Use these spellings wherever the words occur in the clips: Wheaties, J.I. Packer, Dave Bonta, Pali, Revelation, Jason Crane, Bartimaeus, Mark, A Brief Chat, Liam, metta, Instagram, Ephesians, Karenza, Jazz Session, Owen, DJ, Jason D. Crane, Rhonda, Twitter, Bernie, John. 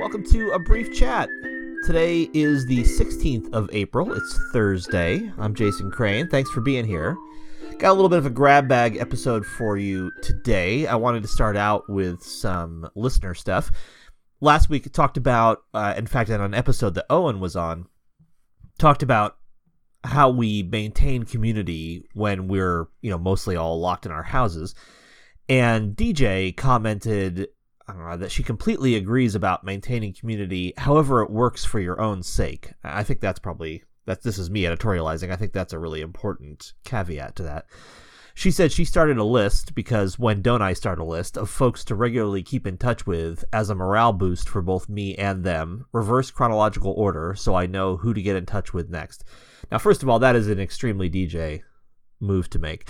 Welcome to A Brief Chat. Today is the 16th of April. It's Thursday. I'm Jason Crane. Thanks for being here. Got a little bit of a grab bag episode for you today. I wanted to start out with some listener stuff. Last week, I talked about, in fact, on an episode that Owen was on, talked about how we maintain community when we're, mostly all locked in our houses. And DJ commented that she completely agrees about maintaining community, however it works for your own sake. I think that's probably... this is me editorializing. I think that's a really important caveat to that. She said she started a list because when don't I start a list of folks to regularly keep in touch with as a morale boost for both me and them, reverse chronological order, so I know who to get in touch with next. Now, first of all, that is an extremely DJ move to make,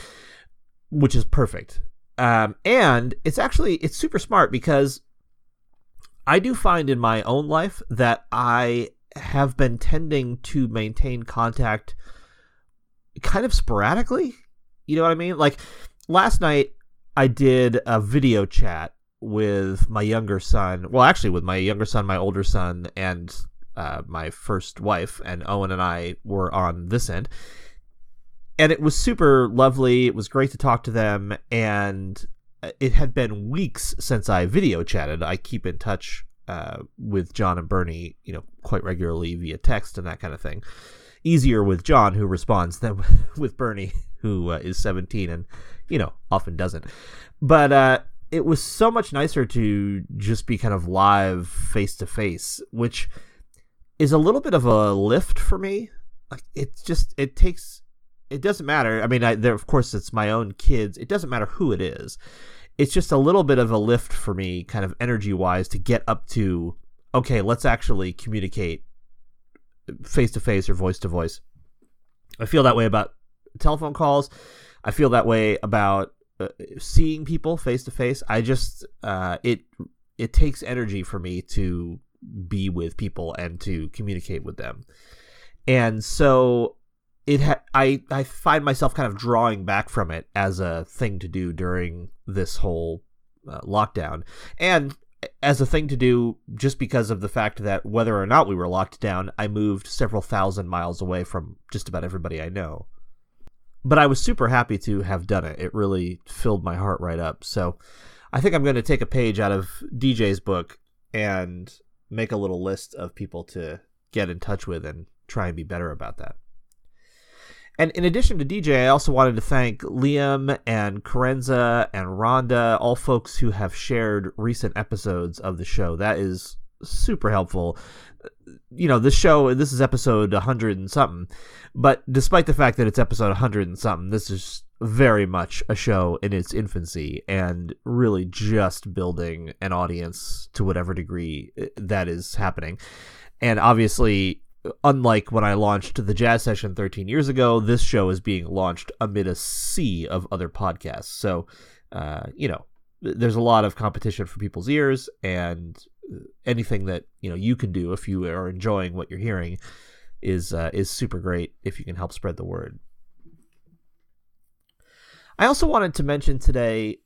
which is perfect. And it's super smart because I do find in my own life that I have been tending to maintain contact kind of sporadically. You know what I mean? Like last night I did a video chat with my younger son. Well, actually with my younger son, my older son, and my first wife, and Owen and I were on this end. And it was super lovely. It was great to talk to them. And it had been weeks since I video chatted. I keep in touch with John and Bernie, quite regularly via text and that kind of thing. Easier with John, who responds, than with Bernie, who is 17 and, often doesn't. But it was so much nicer to just be kind of live face-to-face, which is a little bit of a lift for me. Like it doesn't matter. I mean, of course, it's my own kids. It doesn't matter who it is. It's just a little bit of a lift for me, kind of energy-wise, to get up to, okay, let's actually communicate face-to-face or voice-to-voice. I feel that way about telephone calls. I feel that way about seeing people face-to-face. I just, it takes energy for me to be with people and to communicate with them. And so... I find myself kind of drawing back from it as a thing to do during this whole lockdown, and as a thing to do just because of the fact that whether or not we were locked down, I moved several thousand miles away from just about everybody I know. But I was super happy to have done it. It really filled my heart right up. So I think I'm going to take a page out of DJ's book and make a little list of people to get in touch with and try and be better about that. And in addition to DJ, I also wanted to thank Liam and Karenza and Rhonda, all folks who have shared recent episodes of the show. That is super helpful. This is episode 100 and something, but despite the fact that it's episode 100 and something, this is very much a show in its infancy and really just building an audience to whatever degree that is happening. And obviously... unlike when I launched the Jazz Session 13 years ago, this show is being launched amid a sea of other podcasts. So, there's a lot of competition for people's ears, and anything that, you can do if you are enjoying what you're hearing is super great if you can help spread the word. I also wanted to mention today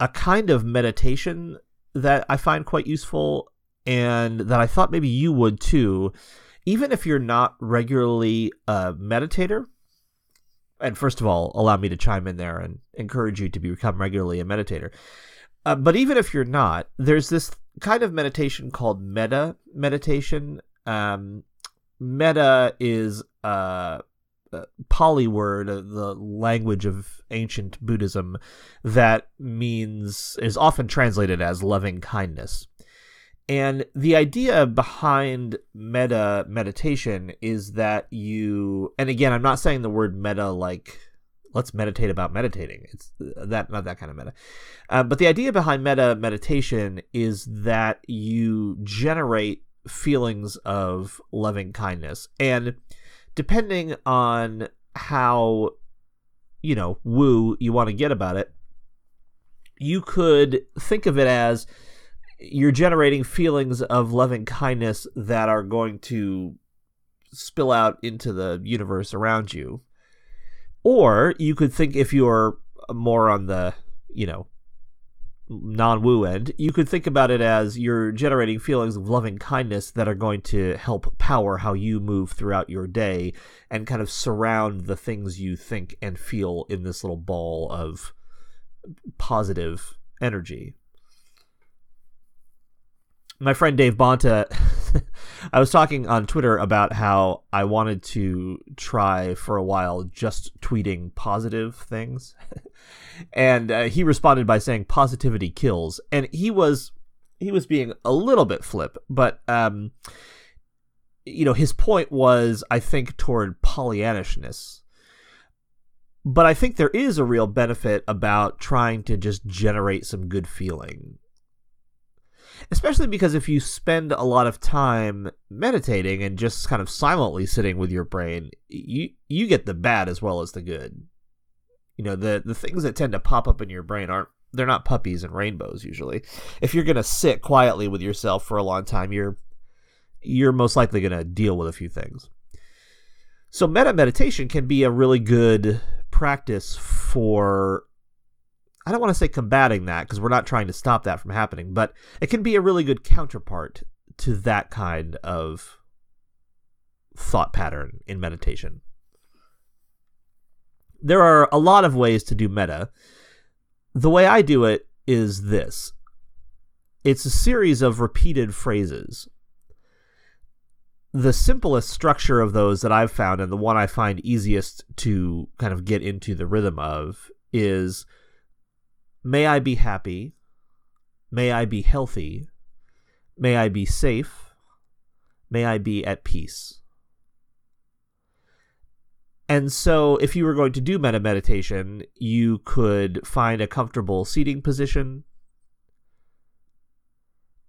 a kind of meditation that I find quite useful and that I thought maybe you would too. Even if you're not regularly a meditator, and first of all, allow me to chime in there and encourage you to become regularly a meditator. But even if you're not, there's this kind of meditation called metta meditation. Metta is a Pali word, the language of ancient Buddhism, that is often translated as loving kindness. And the idea behind metta meditation is that and again, I'm not saying the word metta like let's meditate about meditating. It's not that kind of metta. But the idea behind metta meditation is that you generate feelings of loving kindness. And depending on how, woo you want to get about it, you could think of it as you're generating feelings of loving kindness that are going to spill out into the universe around you. Or you could think, if you're more on the, non-woo end, you could think about it as you're generating feelings of loving kindness that are going to help power how you move throughout your day and kind of surround the things you think and feel in this little ball of positive energy. My friend Dave Bonta, I was talking on Twitter about how I wanted to try for a while just tweeting positive things. And he responded by saying positivity kills. And he was being a little bit flip, but you know, his point was, I think, toward Pollyannishness. But I think there is a real benefit about trying to just generate some good feeling. Especially because if you spend a lot of time meditating and just kind of silently sitting with your brain, you get the bad as well as the good. You know, the things that tend to pop up in your brain they're not puppies and rainbows usually. If you're going to sit quietly with yourself for a long time, you're most likely going to deal with a few things. So meditation can be a really good practice for, I don't want to say combating that, because we're not trying to stop that from happening, but it can be a really good counterpart to that kind of thought pattern in meditation. There are a lot of ways to do metta. The way I do it is this. It's a series of repeated phrases. The simplest structure of those that I've found, and the one I find easiest to kind of get into the rhythm of, is, may I be happy, may I be healthy, may I be safe, may I be at peace. And so if you were going to do metta meditation, you could find a comfortable seating position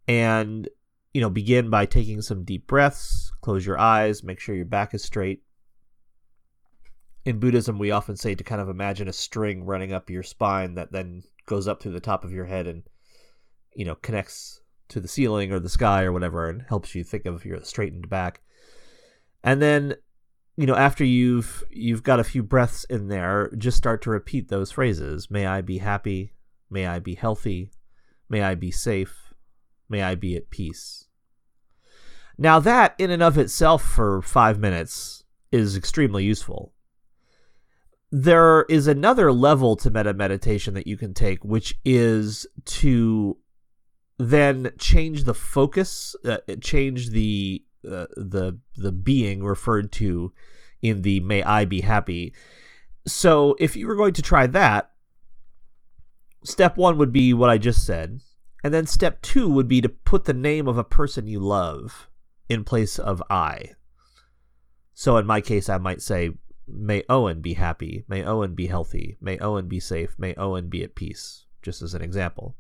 and, you know, begin by taking some deep breaths, close your eyes, make sure your back is straight. In Buddhism, we often say to kind of imagine a string running up your spine that then goes up through the top of your head and, you know, connects to the ceiling or the sky or whatever and helps you think of your straightened back. And then, you know, after you've got a few breaths in there, just start to repeat those phrases. May I be happy, may I be healthy, may I be safe, may I be at peace. Now that in and of itself for 5 minutes is extremely useful. There is another level to metta meditation that you can take, which is to then change the focus, change the being referred to in the "May I be happy." So, if you were going to try that, step one would be what I just said, and then step two would be to put the name of a person you love in place of "I." So, in my case, I might say, may Owen be happy, may Owen be healthy, may Owen be safe, may Owen be at peace, just as an example.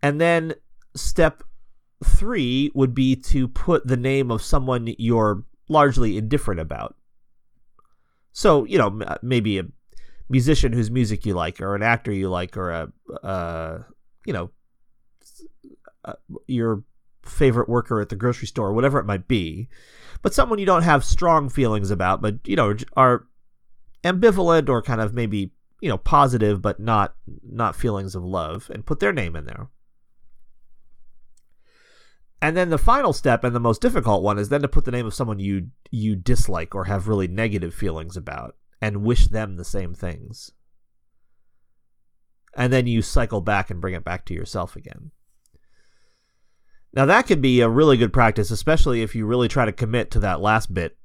And then step three would be to put the name of someone you're largely indifferent about. So, you know, maybe a musician whose music you like, or an actor you like, or your favorite worker at the grocery store, whatever it might be, but someone you don't have strong feelings about, but, you know, are ambivalent or kind of maybe, you know, positive, but not feelings of love, and put their name in there. And then the final step, and the most difficult one, is then to put the name of someone you dislike or have really negative feelings about and wish them the same things. And then you cycle back and bring it back to yourself again. Now, that could be a really good practice, especially if you really try to commit to that last bit.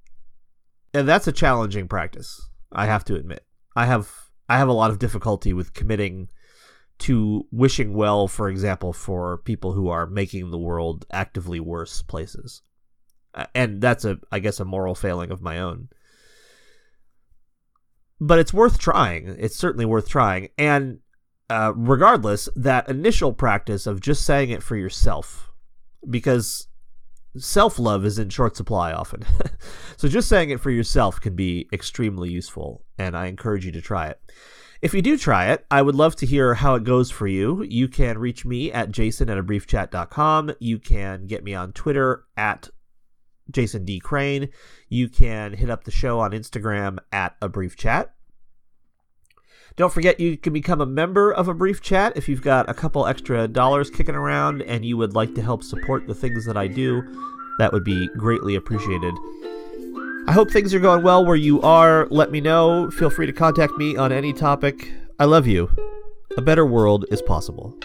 And that's a challenging practice, I have to admit. I have a lot of difficulty with committing to wishing well, for example, for people who are making the world actively worse places. And that's, I guess, a moral failing of my own. But it's worth trying. It's certainly worth trying. And regardless, that initial practice of just saying it for yourself, because self-love is in short supply often. So just saying it for yourself can be extremely useful, and I encourage you to try it. If you do try it, I would love to hear how it goes for you. You can reach me at jason@abriefchat.com. You can get me on Twitter at Jason D. Crane. You can hit up the show on Instagram at A Brief Chat. Don't forget, you can become a member of A Brief Chat if you've got a couple extra dollars kicking around and you would like to help support the things that I do. That would be greatly appreciated. I hope things are going well where you are. Let me know. Feel free to contact me on any topic. I love you. A better world is possible.